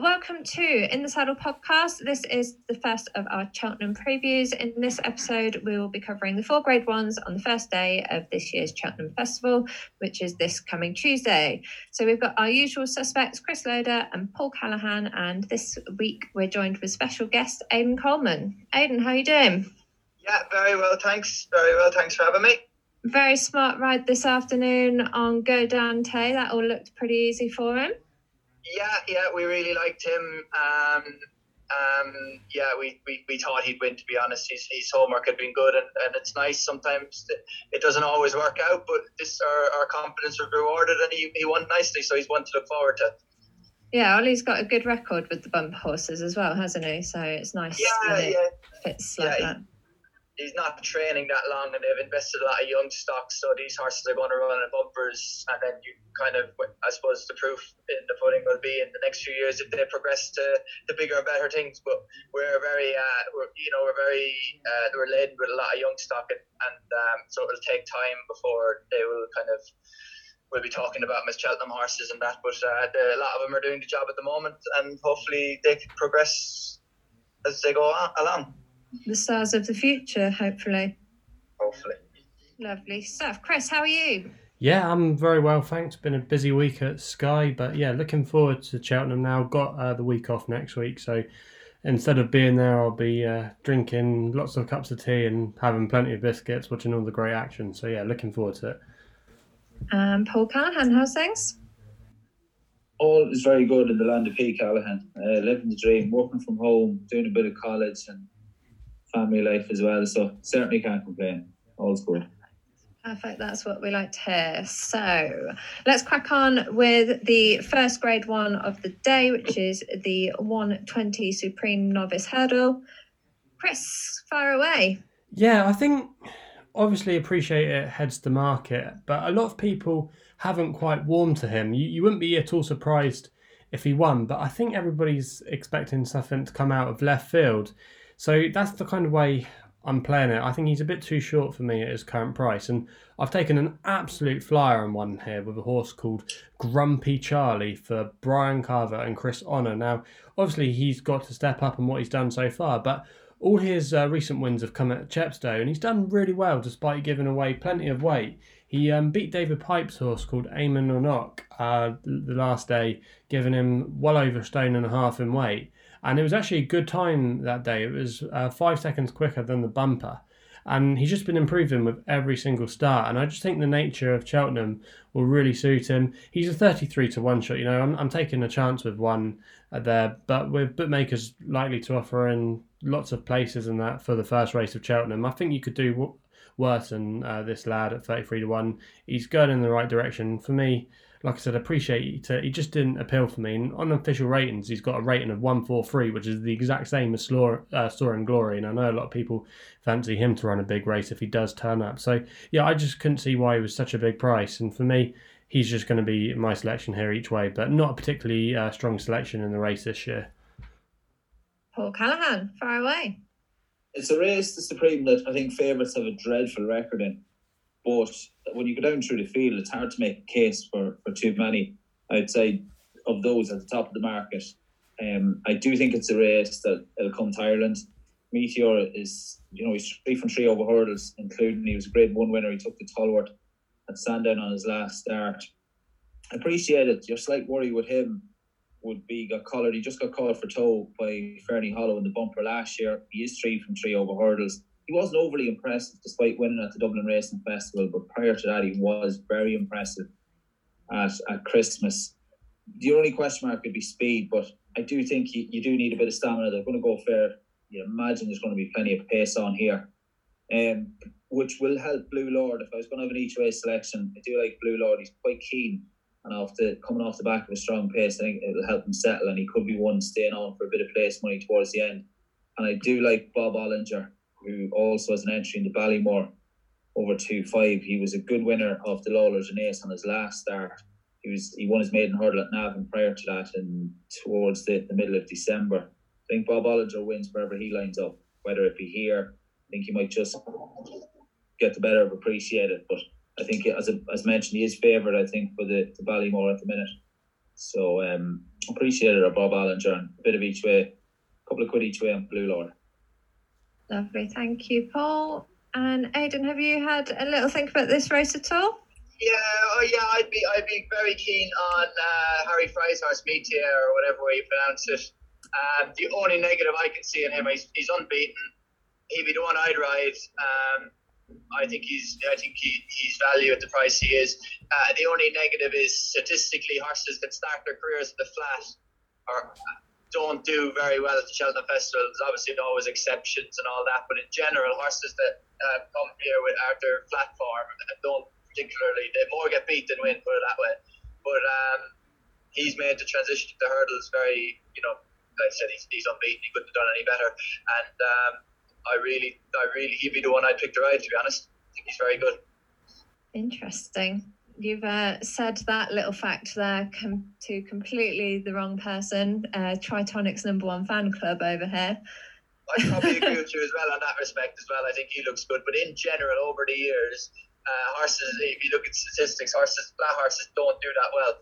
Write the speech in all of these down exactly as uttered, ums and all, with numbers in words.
welcome to In the Saddle podcast. This is the first of our Cheltenham previews. In this episode, we will be covering the four grade ones on the first day of this year's Cheltenham Festival, which is this coming Tuesday. So we've got our usual suspects, Chris Loader and Paul Callaghan, and this week we're joined with special guest Aidan Coleman. Aidan, how are you doing? Yeah, very well, thanks. Very well, thanks for having me. Very smart ride this afternoon on Go Dante. That all looked pretty easy for him. Yeah, yeah, we really liked him. Um, um, yeah, we, we, we thought he'd win, to be honest. His, his homework had been good, and, and it's nice sometimes. It doesn't always work out, but this our, our confidence was rewarded, and he, he won nicely, so he's one to look forward to. Yeah, Ollie's got a good record with the bump horses as well, hasn't he? So it's nice yeah, when it yeah. fits like yeah, that. He, he's not training that long, and they've invested a lot of young stocks, so these horses are going to run in bumpers, and then you kind of, I suppose, the proof in the pudding will be in the next few years if they progress to the bigger and better things. But we're very, uh, we're, you know, we're very, uh, we're laden with a lot of young stock, and, and um, so it'll take time before they will kind of. We'll be talking about Miss Cheltenham horses and that, but uh, the, a lot of them are doing the job at the moment, and hopefully they can progress as they go on, along. The stars of the future, hopefully. Hopefully. Lovely stuff. Chris, how are you? Yeah, I'm very well, thanks. Been a busy week at Sky, but yeah, looking forward to Cheltenham now. Got uh, the week off next week, so instead of being there, I'll be uh, drinking lots of cups of tea and having plenty of biscuits, watching all the great action. So yeah, looking forward to it. Um, Paul Callaghan, how's things? All is very good in the land of P. Callaghan. Uh, living the dream, working from home, doing a bit of college and family life as well. So certainly can't complain. All's good. Perfect. That's what we like to hear. So let's crack on with the first grade one of the day, which is the one twenty Supreme Novice Hurdle. Chris, fire away. Yeah, I think... Obviously, Appreciate It heads the market, but a lot of people haven't quite warmed to him. You, you wouldn't be at all surprised if he won, but I think everybody's expecting something to come out of left field. So that's the kind of way I'm playing it. I think he's a bit too short for me at his current price, and I've taken an absolute flyer on one here with a horse called Grumpy Charlie for Brian Carver and Chris Honor. Now, obviously, he's got to step up on what he's done so far, but all his uh, recent wins have come at Chepstow, and he's done really well despite giving away plenty of weight. He um, beat David Pipe's horse called Éamon an Cnoic uh, the last day, giving him well over a stone and a half in weight. And it was actually a good time that day. It was uh, five seconds quicker than the bumper. And he's just been improving with every single start. And I just think the nature of Cheltenham will really suit him. He's a thirty-three to one shot. You know, I'm, I'm taking a chance with one there, but with bookmakers likely to offer in lots of places and that for the first race of Cheltenham, I think you could do w- worse than uh, this lad at thirty-three to one. He's going in the right direction. For me, like I said, Appreciate It. He just didn't appeal for me. And on official ratings, he's got a rating of one forty-three, which is the exact same as Slor- uh, Soar and Glory. And I know a lot of people fancy him to run a big race if he does turn up. So, yeah, I just couldn't see why he was such a big price. And for me, he's just going to be my selection here each way, but not a particularly uh, strong selection in the race this year. Paul Callaghan, far away. It's a race, the Supreme, that I think favourites have a dreadful record in. But when you go down through the field, it's hard to make a case for, for too many outside of those at the top of the market. Um, I do think it's a race that will come to Ireland. Meteor is, you know, he's three from three over hurdles, including he was a grade one winner. He took the Tolwart at Sandown on his last start. Appreciate It. Your slight worry with him would be got collared. He just got called for toe by Fernie Hollow in the bumper last year. He is three from three over hurdles. He wasn't overly impressive despite winning at the Dublin Racing Festival, but prior to that, he was very impressive at, at Christmas. The only question mark could be speed, but I do think you, you do need a bit of stamina. They're going to go fair. You imagine there's going to be plenty of pace on here, um, which will help Blue Lord. If I was going to have an each-way selection, I do like Blue Lord. He's quite keen. And off the, coming off the back of a strong pace, I think it'll help him settle, and he could be one staying on for a bit of place money towards the end. And I do like Bob Olinger, who also has an entry into Ballymore over two five. He was a good winner of the Lawlers and Ace on his last start. He was he won his maiden hurdle at Navan prior to that, and towards the, the middle of December. I think Bob Olinger wins wherever he lines up, whether it be here. I think he might just get the better of Appreciate It, but I think, as as mentioned, he is favoured, I think, for the, the Ballymore at the minute. So um, Appreciate It or Bob Olinger, and a bit of each way, a couple of quid each way on Blue Lord. Lovely, thank you, Paul. And Aidan, have you had a little think about this race at all? Yeah, oh yeah, I'd be I'd be very keen on uh, Harry Fry's horse Meteor or whatever way you pronounce it. Um, the only negative I can see in him, he's, he's unbeaten. He'd be the one I'd ride. Um, I think he's I think he, he's value at the price he is. Uh, the only negative is statistically horses that start their careers at the flat or don't do very well at the Cheltenham Festival. There's obviously always exceptions and all that, but in general, horses that uh, come here with their flat form and don't particularly, they more get beat than win, put it that way. But um, he's made the transition to hurdles very, you know, like I said, he's, he's unbeaten. He couldn't have done any better. And um, I really, I really, he'd be the one I'd pick to ride, to be honest. I think he's very good. Interesting. You've uh, said that little fact there com- to completely the wrong person. Uh, Tritonic's number one fan club over here. I probably agree with you as well on that respect as well. I think he looks good. But in general, over the years, uh, horses, if you look at statistics, horses, flat horses don't do that well.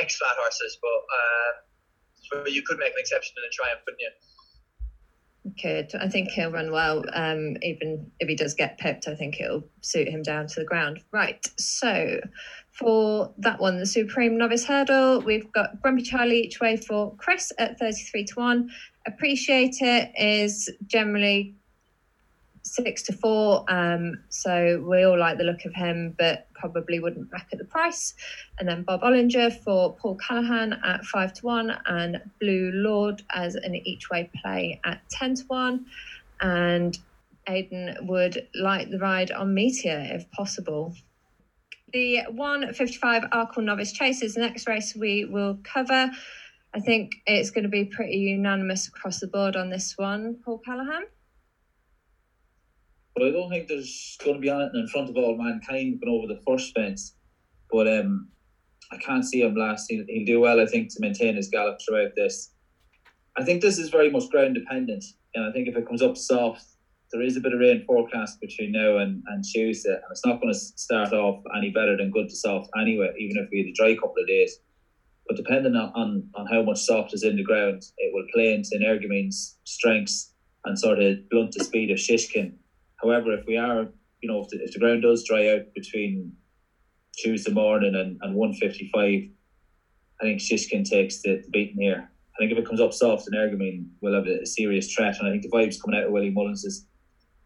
Ex-flat horses, but... Uh, But you could make an exception in a triumph, couldn't you? Good. I think he'll run well. Um, even if he does get pipped, I think it'll suit him down to the ground. Right. So for that one, the Supreme Novice Hurdle, we've got Grumpy Charlie each way for Chris at thirty-three to one. Appreciate It is generally six to four. Um, so we all like the look of him, but probably wouldn't back at the price. And then Bob Olinger for Paul Callaghan at five to one, and Blue Lord as an each way play at ten to one. And Aidan would like the ride on Meteor if possible. The one fifty-five Arkle Novice Chase is the next race we will cover. I think it's going to be pretty unanimous across the board on this one, Paul Callaghan. But I don't think there's going to be anything in front of Allmankind going over the first fence. But um, I can't see him last. He'll, he'll do well, I think, to maintain his gallop throughout this. I think this is very much ground dependent. And I think if it comes up soft, there is a bit of rain forecast between now and, and Tuesday. And it's not going to start off any better than good to soft anyway, even if we had a dry couple of days. But depending on, on, on how much soft is in the ground, it will play into Energumene's strengths and sort of blunt the speed of Shishkin. However, if we are, you know, if the, if the ground does dry out between Tuesday morning and, and one fifty-five, I think Shishkin takes the, the beating here. I think if it comes up soft, and Energumene will have a, a serious threat. And I think the vibes coming out of Willie Mullins is,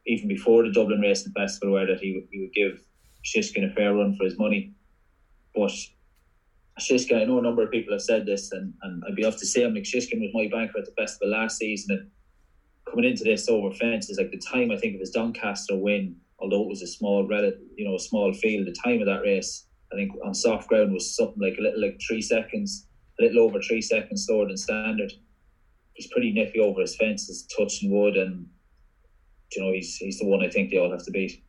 even before the Dublin Racing Festival, where that he would, he would give Shishkin a fair run for his money. But Shishkin, I know a number of people have said this, and, and I'd be off to say, I'm like, Shishkin was my banker at the festival last season, and coming into this over fences, like the time I think of his Doncaster win, although it was a small, you know, small field, the time of that race, I think on soft ground was something like a little like three seconds, a little over three seconds slower than standard. He's pretty nippy over his fences, touching wood, and you know he's he's the one I think they all have to beat.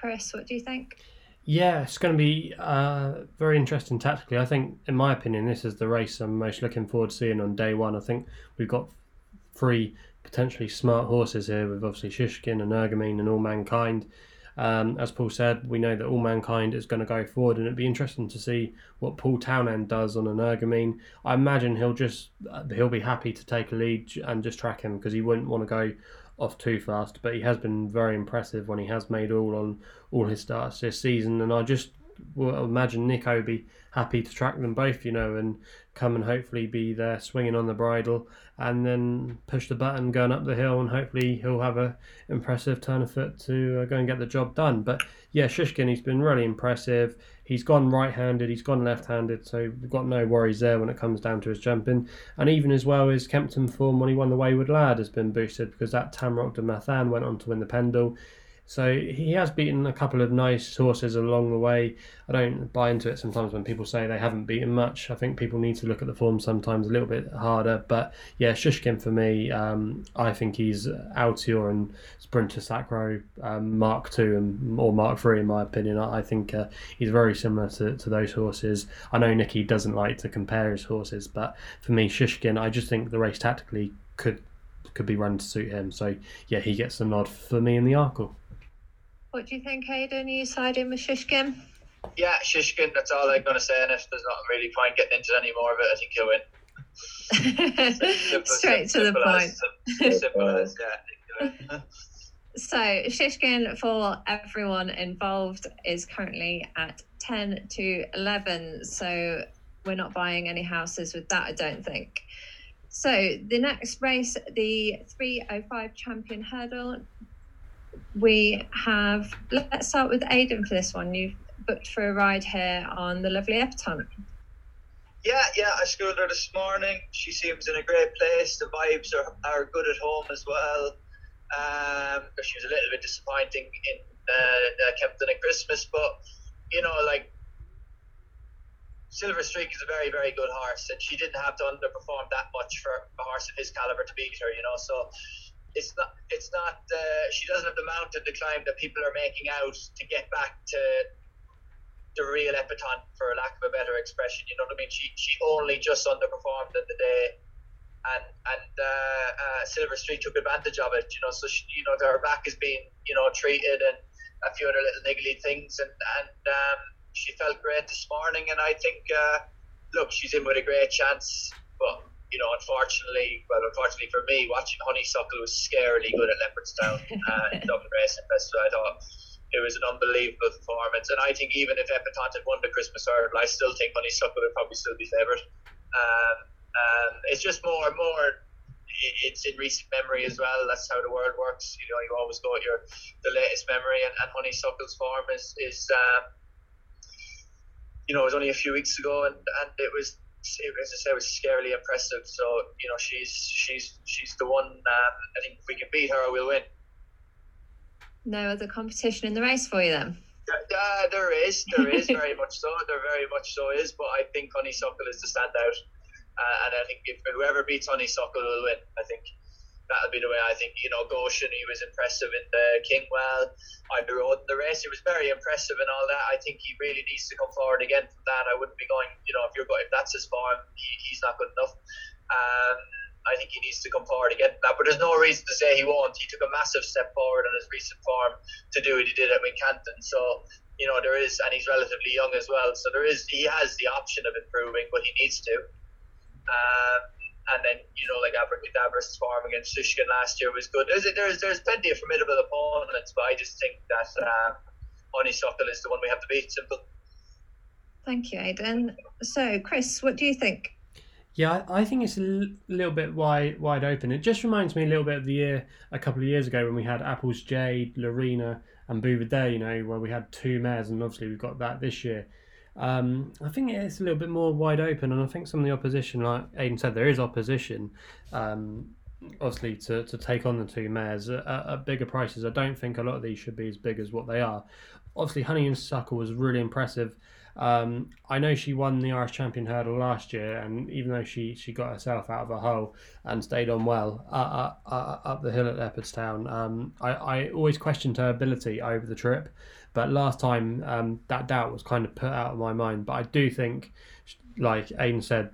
Chris, what do you think? Yeah, it's going to be uh, very interesting tactically. I think, in my opinion, this is the race I'm most looking forward to seeing on day one. I think we've got three potentially smart horses here with obviously Shishkin and Energumene and Allmankind. Um, as Paul said, we know that Allmankind is going to go forward, and it'd be interesting to see what Paul Townend does on Energumene. I imagine he'll just he'll be happy to take a lead and just track him because he wouldn't want to go off too fast. But he has been very impressive when he has made all on all his starts this season, and I just will imagine Nico be happy to track them both, you know, and come and hopefully be there swinging on the bridle and then push the button going up the hill, and hopefully he'll have a impressive turn of foot to uh, go and get the job done. But yeah, Shishkin, he's been really impressive. He's gone right-handed, he's gone left-handed, so we've got no worries there when it comes down to his jumping. And even as well, his Kempton form when he won the Wayward Lad has been boosted because that Tamrock de Mathan went on to win the Pendle. So he has beaten a couple of nice horses along the way. I don't buy into it sometimes when people say they haven't beaten much. I think people need to look at the form sometimes a little bit harder. But yeah, Shishkin for me, um, I think he's Altior and Sprinter Sacro um, Mark two and or Mark three in my opinion. I, I think uh, he's very similar to, to those horses. I know Nicky doesn't like to compare his horses, but for me, Shishkin, I just think the race tactically could could be run to suit him. So yeah, he gets a nod for me in the Arkle. What do you think, Aidan? Are you siding with Shishkin? Yeah, Shishkin, that's all I'm going to say on it. There's not really point getting into any more of it. I think he'll win. simple, straight simple, to the point. Simple, simple as, yeah. So Shishkin, for everyone involved, is currently at ten to eleven, so we're not buying any houses with that, I don't think. So the next race, the three oh five Champion Hurdle, we have, let's start with Aidan for this one. You've booked for a ride here on the lovely Epitone. Yeah, yeah, I schooled her this morning. She seems in a great place. The vibes are, are good at home as well. Um, she was a little bit disappointing in uh, Kempton at Christmas, but, you know, like, Silver Streak is a very, very good horse, and she didn't have to underperform that much for a horse of his caliber to beat her, you know, so it's not, it's not, uh, she doesn't have the mountain to climb that people are making out to get back to the real Epitone, for lack of a better expression, you know what I mean? She she only just underperformed in the day, and and uh, uh, Silver Streak took advantage of it, you know, so she, you know, her back is being, you know, treated and a few other little niggly things, and, and um, she felt great this morning, and I think, uh, look, she's in with a great chance, but, you know, unfortunately, well, unfortunately for me, watching Honeysuckle was scarily good at Leopardstown uh, in Dublin Racing Festival. I thought it was an unbelievable performance, and I think even if Epitone had won the Christmas Hurdle, I still think Honeysuckle would probably still be favoured. Um, um, it's just more and more, it's in recent memory as well. That's how the world works, you know, you always go at your, the latest memory, and, and Honeysuckle's form is, is um, you know, it was only a few weeks ago, and, and it was, as I say, it was scarily impressive. So, you know, she's she's she's the one. Um, I think if we can beat her, we'll win. No other competition in the race for you, then? Uh, there is, there is very much so. There very much so is, but I think Honeysuckle is the standout, uh, and I think if whoever beats Honeysuckle will win. I think that'll be the way. I think, you know, Goshen, he was impressive in the Kingwell. I rode the race. It was very impressive and all that. I think he really needs to come forward again from that. I wouldn't be going, you know, if you're going, if that's his form, he, he's not good enough. Um, I think he needs to come forward again from that. But there's no reason to say he won't. He took a massive step forward on his recent form to do what he did at Wincanton. So, you know, there is, and he's relatively young as well. So there is, he has the option of improving, but he needs to. Um, And then, you know, like Abacadabras' form against Shishkin last year was good. There's there's there's plenty of formidable opponents, but I just think that um, Honeysuckle is the one we have to beat. Simple. Thank you, Aidan. So, Chris, what do you think? Yeah, I think it's a l- little bit wide wide open. It just reminds me a little bit of the year a couple of years ago when we had Apples Jade, Lorena, and Bouvedet. You know, where we had two mares, and obviously we've got that this year. Um, I think it's a little bit more wide open, and I think some of the opposition, like Aidan said, there is opposition, um, obviously, to, to take on the two mares at, at bigger prices. I don't think a lot of these should be as big as what they are. Obviously, Honeysuckle was really impressive. Um, I know she won the Irish Champion Hurdle last year, and even though she, she got herself out of a hole and stayed on well uh, uh, uh, up the hill at Leopardstown, um, I, I always questioned her ability over the trip. But last time, um, that doubt was kind of put out of my mind. But I do think, like Aidan said,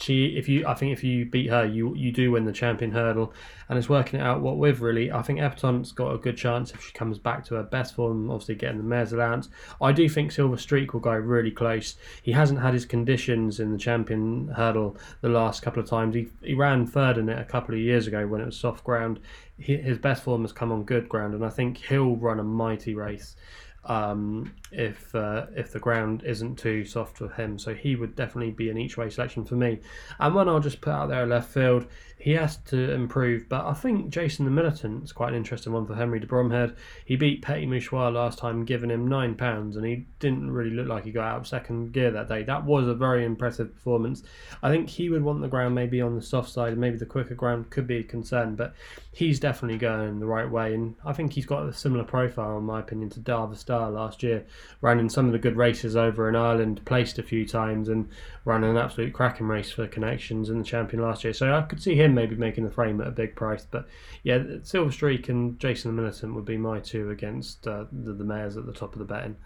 she if you I think if you beat her, you you do win the Champion Hurdle. And it's working it out what with, really. I think Epitone's got a good chance if she comes back to her best form, obviously getting the mare's allowance. I do think Silver Streak will go really close. He hasn't had his conditions in the Champion Hurdle the last couple of times. He he ran third in it a couple of years ago when it was soft ground. He, his best form has come on good ground, and I think he'll run a mighty race. Um, if uh, if the ground isn't too soft for him, so he would definitely be an each way selection for me. And one I'll just put out there, left field, he has to improve, but I think Jason the Militant is quite an interesting one for Henry de Bromhead. He beat Petit Mouchoir last time, giving him nine pounds, and he didn't really look like he got out of second gear that day. That was a very impressive performance. I think he would want the ground maybe on the soft side, and maybe the quicker ground could be a concern, but he's definitely going the right way, and I think he's got a similar profile, in my opinion, to Darva Star last year. Ran in some of the good races over in Ireland, placed a few times, and ran an absolute cracking race for Connections in the Champion last year, so I could see him maybe making the frame at a big price. But yeah, Silver Streak and Jason the Militant would be my two against uh, the, the mares at the top of the betting.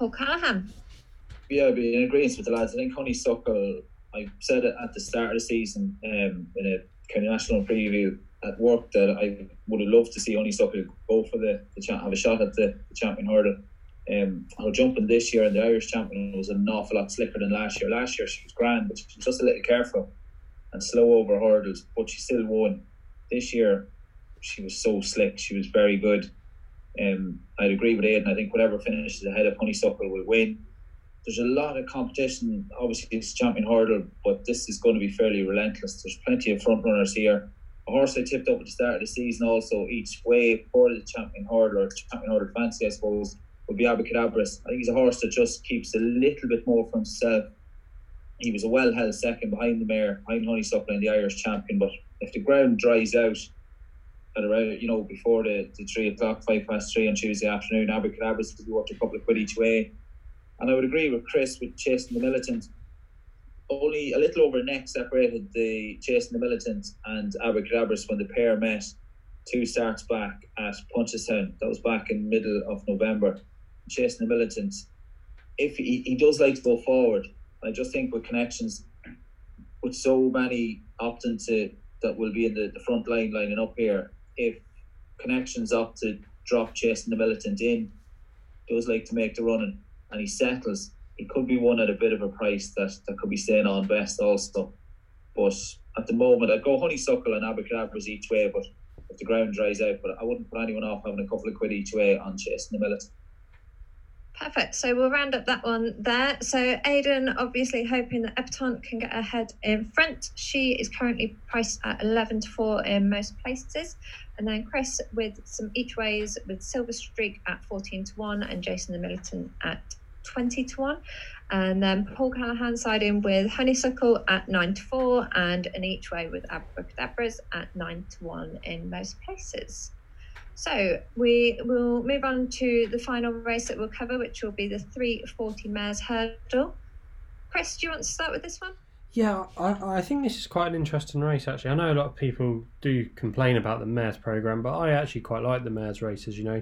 Oh, Callahan. Yeah, I'd be in agreement with the lads. I think Honeysuckle, I said it at the start of the season um, in a kind of national preview at work that I would have loved to see Honeysuckle go for the, the have a shot at the, the Champion Hurdle. Um, her jumping this year in the Irish Champion was an awful lot slicker than last year. Last year she was grand, but she was just a little careful and slow over hurdles, but she still won. This year she was so slick, she was very good. Um, I'd agree with Aidan. I think whatever finishes ahead of Honeysuckle will win. There's a lot of competition. Obviously it's Champion Hurdle, but this is going to be fairly relentless. There's plenty of front runners here. A horse I tipped up at the start of the season also each way for the Champion Hurdle, or Champion Hurdle fancy I suppose, would be Abacadabras. I think he's a horse that just keeps a little bit more for himself. He was a well-held second behind the mare, behind Honeysuckle and the Irish Champion, but if the ground dries out at around, you know, before the, the three o'clock, five past three on Tuesday afternoon, Abacadabras could be worth a couple of quid each way. And I would agree with Chris with Jason the Militant. Only a little over a neck separated the Jason the Militant and Abacadabras when the pair met two starts back at Punchestown. That was back in middle of November. Jason the Militant, if he, he does like to go forward, I just think with connections, with so many opting to that will be in the, the front line lining up here, if connections opt to drop Jason the Militant in, does like to make the running and he settles, he could be one at a bit of a price that, that could be staying on best also. But at the moment, I'd go Honeysuckle and Abacadabras each way, but if the ground dries out, but I wouldn't put anyone off having a couple of quid each way on Jason the Militant. Perfect. So we'll round up that one there. So Aidan, obviously hoping that Epitone can get her head in front. She is currently priced at eleven to four in most places. And then Chris with some each ways with Silver Streak at fourteen to one and Jason the Militant at twenty to one. And then Paul Callaghan siding with Honeysuckle at nine to four and an each way with Abracadabras at nine to one in most places. So we will move on to the final race that we'll cover, which will be the three forty mares hurdle. Chris, do you want to start with this one? Yeah, I, I think this is quite an interesting race, actually. I know a lot of people do complain about the mares programme, but I actually quite like the mares races, you know.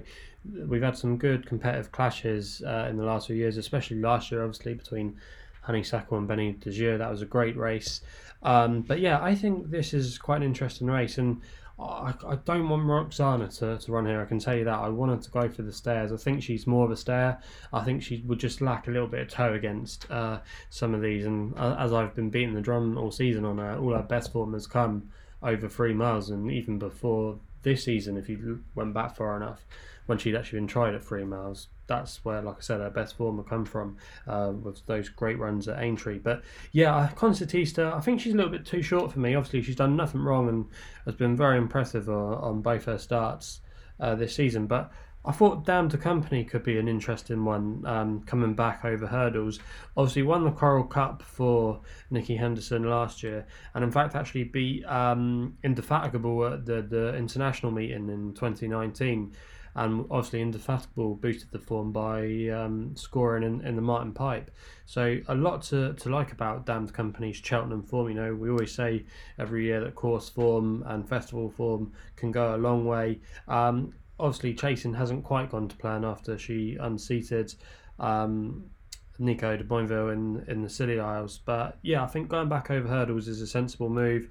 We've had some good competitive clashes uh, in the last few years, especially last year, obviously, between Honeysuckle and Benny de Jure. That was a great race. Um, but yeah, I think this is quite an interesting race, and I, I don't want Roksana to, to run here, I can tell you that. I wanted to go for the stairs. I think she's more of a stair. I think she would just lack a little bit of toe against uh, some of these, and uh, as I've been beating the drum all season on her, all her best form has come over three miles, and even before this season, if you went back far enough, when she'd actually been tried at three miles, that's where, like I said, her best form will come from, uh, with those great runs at Aintree. But yeah, Constatista, I think she's a little bit too short for me. Obviously, she's done nothing wrong and has been very impressive uh, on both her starts uh, this season. But I thought Damned to Company could be an interesting one, um, coming back over hurdles. Obviously, won the Coral Cup for Nikki Henderson last year, and in fact actually beat um, Indefatigable at the, the international meeting in twenty nineteen. And obviously Indefatigable boosted the form by um, scoring in, in the Martin Pipe. So a lot to, to like about Damned Company's Cheltenham form. You know, we always say every year that course form and festival form can go a long way. Um, obviously Chasing hasn't quite gone to plan after she unseated um, Nico de Boinville in, in the Scilly Isles. But yeah, I think going back over hurdles is a sensible move.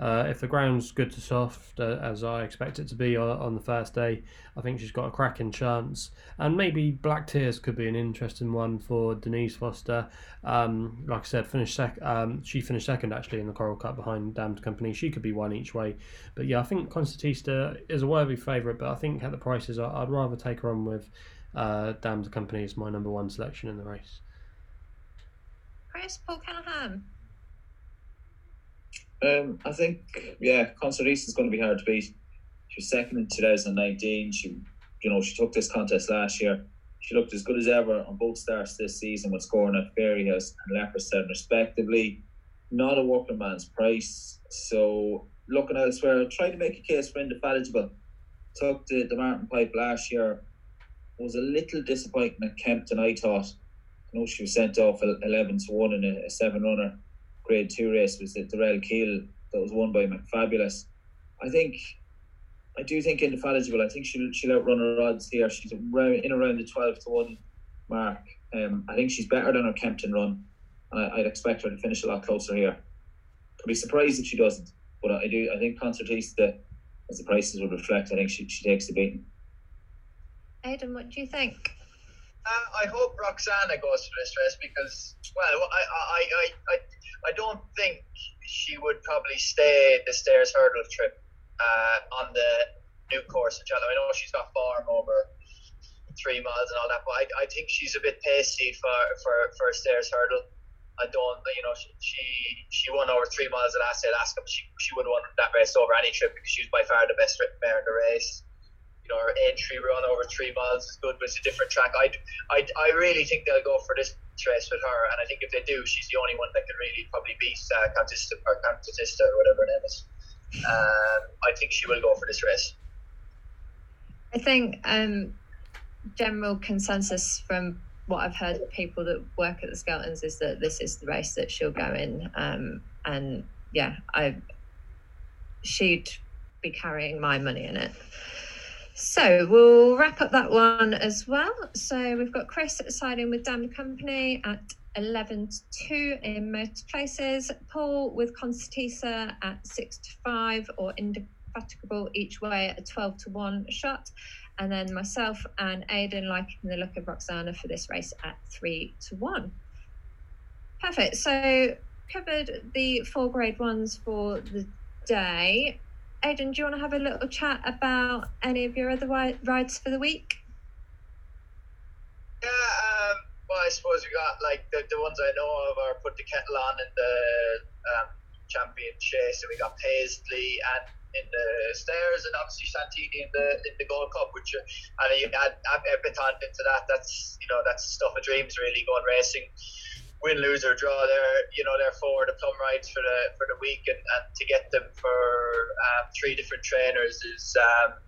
Uh, if the ground's good to soft, uh, as I expect it to be on, on the first day, I think she's got a cracking chance. And maybe Black Tears could be an interesting one for Denise Foster. Um, like I said, finished sec- um, she finished second, actually, in the Coral Cup behind Damned Company. She could be one each way. But yeah, I think Constatista is a worthy favourite, but I think at the prices, I'd rather take her on with uh, Damned Company as my number one selection in the race. Chris, Paul Callaghan. Um, I think, yeah, Constatista is going to be hard to beat. She was second in two thousand nineteen. She, you know, she took this contest last year. She looked as good as ever on both starts this season with scoring at Fairyhouse and Leopardstown, respectively. Not a working man's price. So, looking elsewhere, trying to make a case for Indefatigable. Took the, the Martin Pipe last year. Was a little disappointing at Kempton, I thought. You know, she was sent off eleven to one in a, a seven-runner. Grade two race was the Darrell Keel that was won by McFabulous. I think, I do think Indefatigable. I think she'll she'll outrun her odds here. She's around in around the twelve to one mark. Um, I think she's better than her Kempton run, and I, I'd expect her to finish a lot closer here. Could be surprised if she doesn't, but I do. I think Concertista, as the prices would reflect, I think she she takes the beating. Aidan, what do you think? Uh, I hope Roksana goes for this race because, well, I, I, I, I, I don't think she would probably stay the Stayers Hurdle trip uh, on the new course in Cheltenham. I know she's got form over three miles and all that, but I, I think she's a bit pacey for, for, for a Stayers Hurdle. I don't, you know, she she, she won over three miles at Ascot, but she, she would have won that race over any trip because she was by far the best mare in the race. You know, her entry run over three miles is good, but it's a different track. I, I, I really think they'll go for this race with her, and I think if they do, she's the only one that can really probably beat uh, Constatista or Constatista or whatever her name is. Um, I think she will go for this race. I think um, general consensus from what I've heard of people that work at the Skeltons is that this is the race that she'll go in, um, and yeah, I she'd be carrying my money in it. So we'll wrap up that one as well. So we've got Chris siding with Damned Company at eleven to two in most places, Paul with Constatista at six to five or Indefatigable each way at a twelve to one shot, and then myself and Aidan liking the look of Roksana for this race at three to one. Perfect. So covered the four grade ones for the day. Aidan, do you want to have a little chat about any of your other rides for the week? Yeah, um, well, I suppose we got, like, the, the ones I know of are Put the Kettle On in the um, Champion Chase, and we got Paisley and in the Stairs, and obviously Santini in the in the Gold Cup, which uh, and you add, add Epitone into that. That's, you know, that's stuff of dreams, really, going racing. Win, lose or draw, they're, you know, they're four the plum rides for the for the week, and, and to get them for um, three different trainers is um,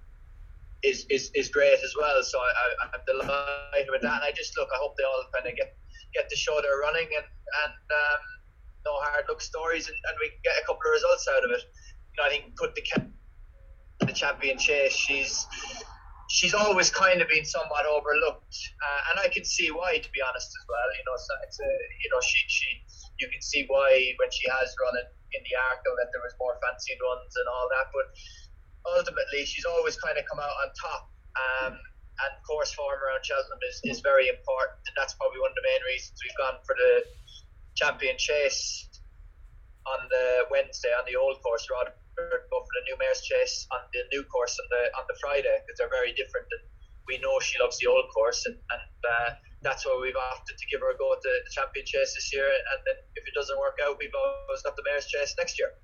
is, is is great as well. So I, I, I'm delighted with that. And I just look, I hope they all kind of get, get the show they're running, and and um, no hard luck stories, and, and we can get a couple of results out of it. You know, I think Put the Cap, the Champion Chase, she's. She's always kind of been somewhat overlooked, uh, and I can see why, to be honest, as well. You know, so it's a, you know, she she you can see why when she has run it in the Arkle that there was more fancy runs and all that. But ultimately, she's always kind of come out on top. Um, and course form around Cheltenham is, is very important, and that's probably one of the main reasons we've gone for the Champion Chase on the Wednesday on the old course rather. Go for the new mare's chase on the new course on the on the Friday, because they're very different, and we know she loves the old course, and, and uh, that's why we've opted to give her a go at the, the Champion Chase this year, and then if it doesn't work out, we've always got the mare's chase next year.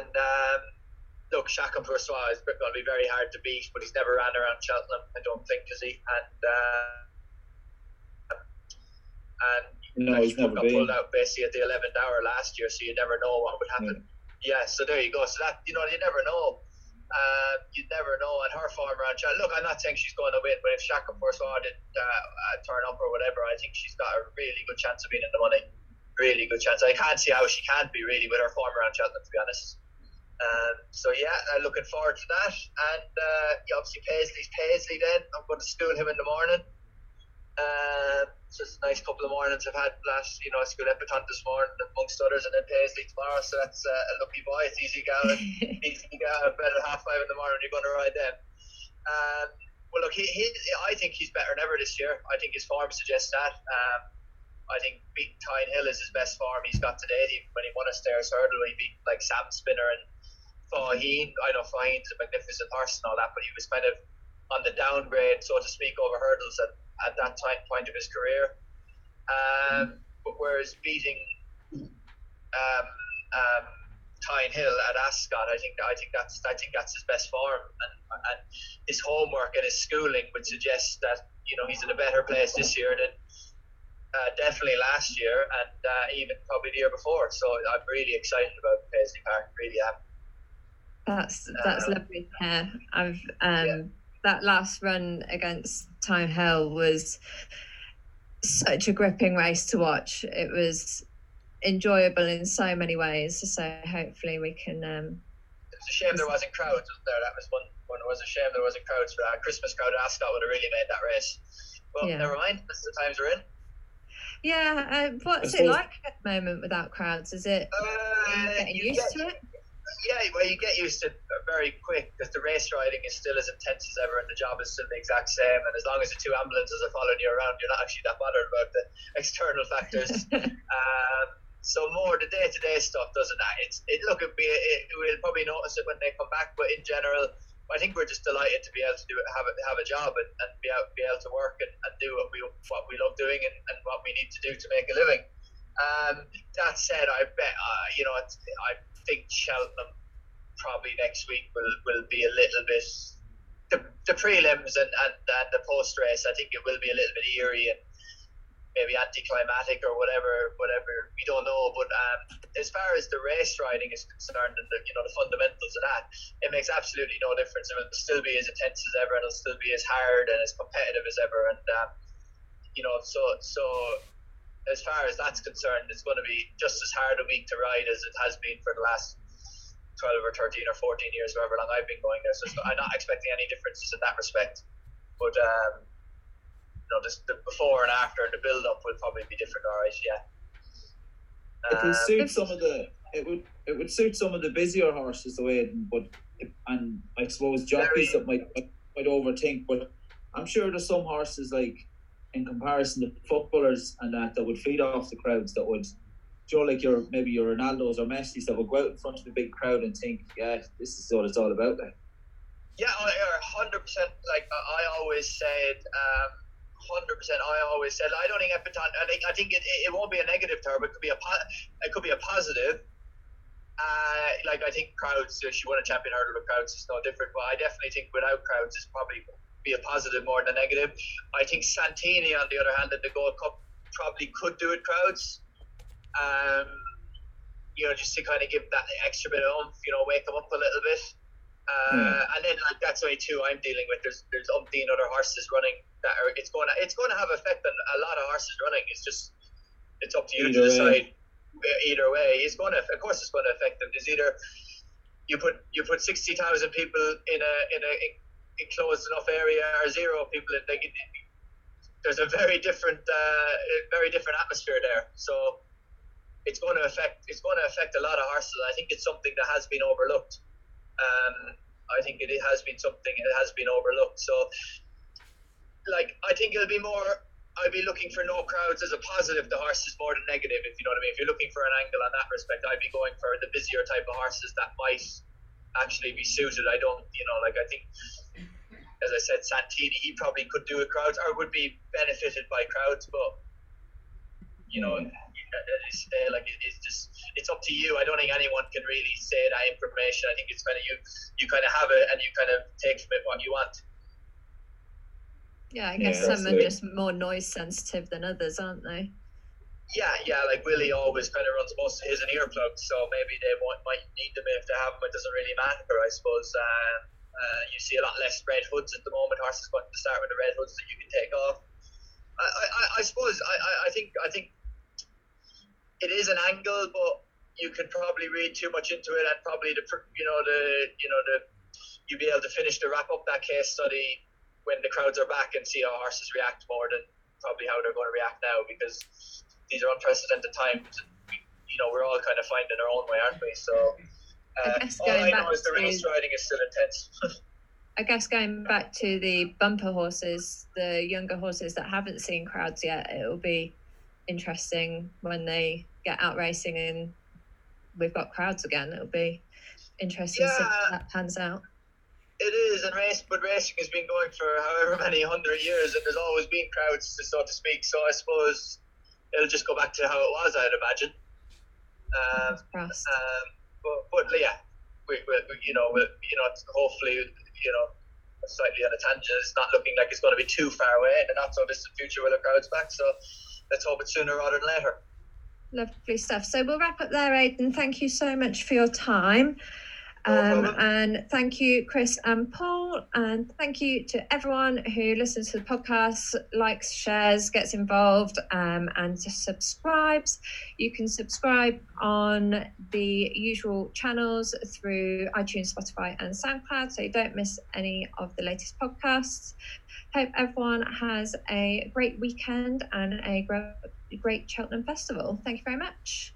And um, look, Chacun Persois is going to be very hard to beat, but he's never ran around Cheltenham, I don't think, has he? And uh, and no, he's never got been. Pulled out basically at the eleventh hour last year, so you never know what would happen. Yeah. Yeah, so there you go. So that, you know, you never know. Uh, you never know. And her form around Cheltenham, look, I'm not saying she's going to win, but if Shaka Persois did uh, turn up or whatever, I think she's got a really good chance of being in the money. Really good chance. I can't see how she can't be, really, with her form around Cheltenham, to be honest. Um, so, yeah, uh, looking forward to that. And uh, yeah, obviously, Paisley's Paisley then. I'm going to school him in the morning. Uh, so it's a nice couple of mornings I've had last, you know, I schooled Epitone this morning amongst others, and then Paisley tomorrow, so that's uh, a lucky boy. It's easy going, easy going, better at half five in the morning when you're going to ride them. Um, well, look, he, he, I think he's better than ever this year. I think his form suggests that. Um, I think beating Tyne Hill is his best form he's got today. Even when he won a Stairs Hurdle, he beat like Sam Spinner and Faheen. I know Faheen's a magnificent horse and all that, but he was kind of on the downgrade, so to speak, over hurdles at, at that time point of his career. Um, but whereas beating um, um, Tyne Hill at Ascot, I think I think that's I think that's his best form, and, and his homework and his schooling would suggest that, you know, he's in a better place this year than uh, definitely last year, and uh, even probably the year before. So I'm really excited about Paisley Park. Really am. That's that's um, lovely. Yeah, I've. Um, yeah. That last run against Tyne Hill was such a gripping race to watch. It was enjoyable in so many ways. So hopefully we can. Um, it was a shame there wasn't crowds, wasn't there? That was one. One it was a shame there wasn't crowds for that. Christmas crowd at Ascot would have really made that race. Well, yeah. Never mind. That's the times we're in. Yeah. Uh, what's it like at the moment without crowds? Is it uh, getting used get, to it? Yeah, well, you get used to it very quick because the race riding is still as intense as ever and the job is still the exact same. And as long as the two ambulances are following you around, you're not actually that bothered about the external factors. um, so more the day-to-day stuff doesn't it? It's, it look, it'll be, it, we'll probably notice it when they come back, but in general, I think we're just delighted to be able to do it, have, it, have a job and, and be, able, be able to work and, and do what we what we love doing and, and what we need to do to make a living. Um, that said, I bet, uh, you know, I think Cheltenham probably next week will, will be a little bit, the, the prelims and, and, and the post race, I think it will be a little bit eerie and maybe anticlimactic or whatever, whatever, we don't know. But um, as far as the race riding is concerned and the, you know, the fundamentals of that, it makes absolutely no difference. It will still be as intense as ever and it'll still be as hard and as competitive as ever. And, um, you know, so, so, as far as that's concerned, it's going to be just as hard a week to ride as it has been for the last twelve or thirteen or fourteen years, however long I've been going there. So it's not, I'm not expecting any differences in that respect. But um, you know, this, the before and after and the build-up will probably be different, all right? Yeah. Um, it would suit some of the it would it would suit some of the busier horses the way, but and I suppose jockeys very, that might might overthink. But I'm sure there's some horses like, in comparison to footballers and that, that would feed off the crowds, that would, Joe, like your maybe your Ronaldos or Messi's, that would go out in front of the big crowd and think, yeah, this is what it's all about. Like. Yeah, I, one hundred percent, like I always said, um, one hundred percent, I always said, I don't think Epitone, I think, I think it, it won't be a negative term, but it could be a, it could be a positive. Uh, like I think crowds, if you won a Champion Hurdle with crowds, it's no different, but I definitely think without crowds, it's probably be a positive more than a negative. I think Santini, on the other hand, at the Gold Cup probably could do it crowds, um, you know, just to kind of give that extra bit of oomph, you know, wake them up a little bit. Uh, mm. And then like that's only two I'm dealing with. There's there's umpteen other horses running that are it's going to, it's going to have effect on a lot of horses running. It's just it's up to you either to decide. Way. Either way, it's going to of course it's going to affect them. There's either you put you put sixty thousand people in a in a in enclosed enough area or zero people in, like, there's a very different uh, very different atmosphere there, so it's going to affect it's going to affect a lot of horses. I think it's something that has been overlooked. um, I think it has been something that has been overlooked so like I think it'll be more I'd be looking for no crowds as a positive to horses more than negative, if you know what I mean. If you're looking for an angle on that respect, I'd be going for the busier type of horses that might actually be suited. I don't you know like I think as I said, Santini, he probably could do with crowds or would be benefited by crowds, but you know, it's, uh, like it's just it's up to you. I don't think anyone can really say that information. I think it's kind of you, you kind of have it and you kind of take from it what you want. Yeah, I guess yeah, some are just more noise sensitive than others, aren't they? Yeah, yeah, like Willie always kind of runs most of his in earplugs, so maybe they won't, might need them if they have them. It doesn't really matter, I suppose. Um, Uh, you see a lot less red hoods at the moment. Horses want to start with the red hoods that you can take off. I, I, I suppose I, I think I think it is an angle, but you could probably read too much into it, and probably the you know the you know the you'll be able to finish the wrap up that case study when the crowds are back and see how horses react more than probably how they're going to react now, because these are unprecedented times. We, you know, we're all kind of finding our own way, aren't we? So. Uh, I all I know is the race riding is still intense. I guess going back to the bumper horses, the younger horses that haven't seen crowds yet, it'll be interesting when they get out racing and we've got crowds again. It'll be interesting yeah, to see how that pans out. It is, and race, but racing has been going for however many hundred years and there's always been crowds, so to speak, so I suppose it'll just go back to how it was, I'd imagine. Um, um But, but yeah, we, we, we you know, we, you know, hopefully, you know, slightly on a tangent, it's not looking like it's going to be too far away in the not so distant future with the crowds back. So let's hope it's sooner rather than later. Lovely stuff. So we'll wrap up there, Aidan. Thank you so much for your time. Um, no and thank you, Chris and Paul. And thank you to everyone who listens to the podcast, likes, shares, gets involved, um, and just subscribes. You can subscribe on the usual channels through iTunes, Spotify, and SoundCloud, so you don't miss any of the latest podcasts. Hope everyone has a great weekend and a great Cheltenham Festival. Thank you very much.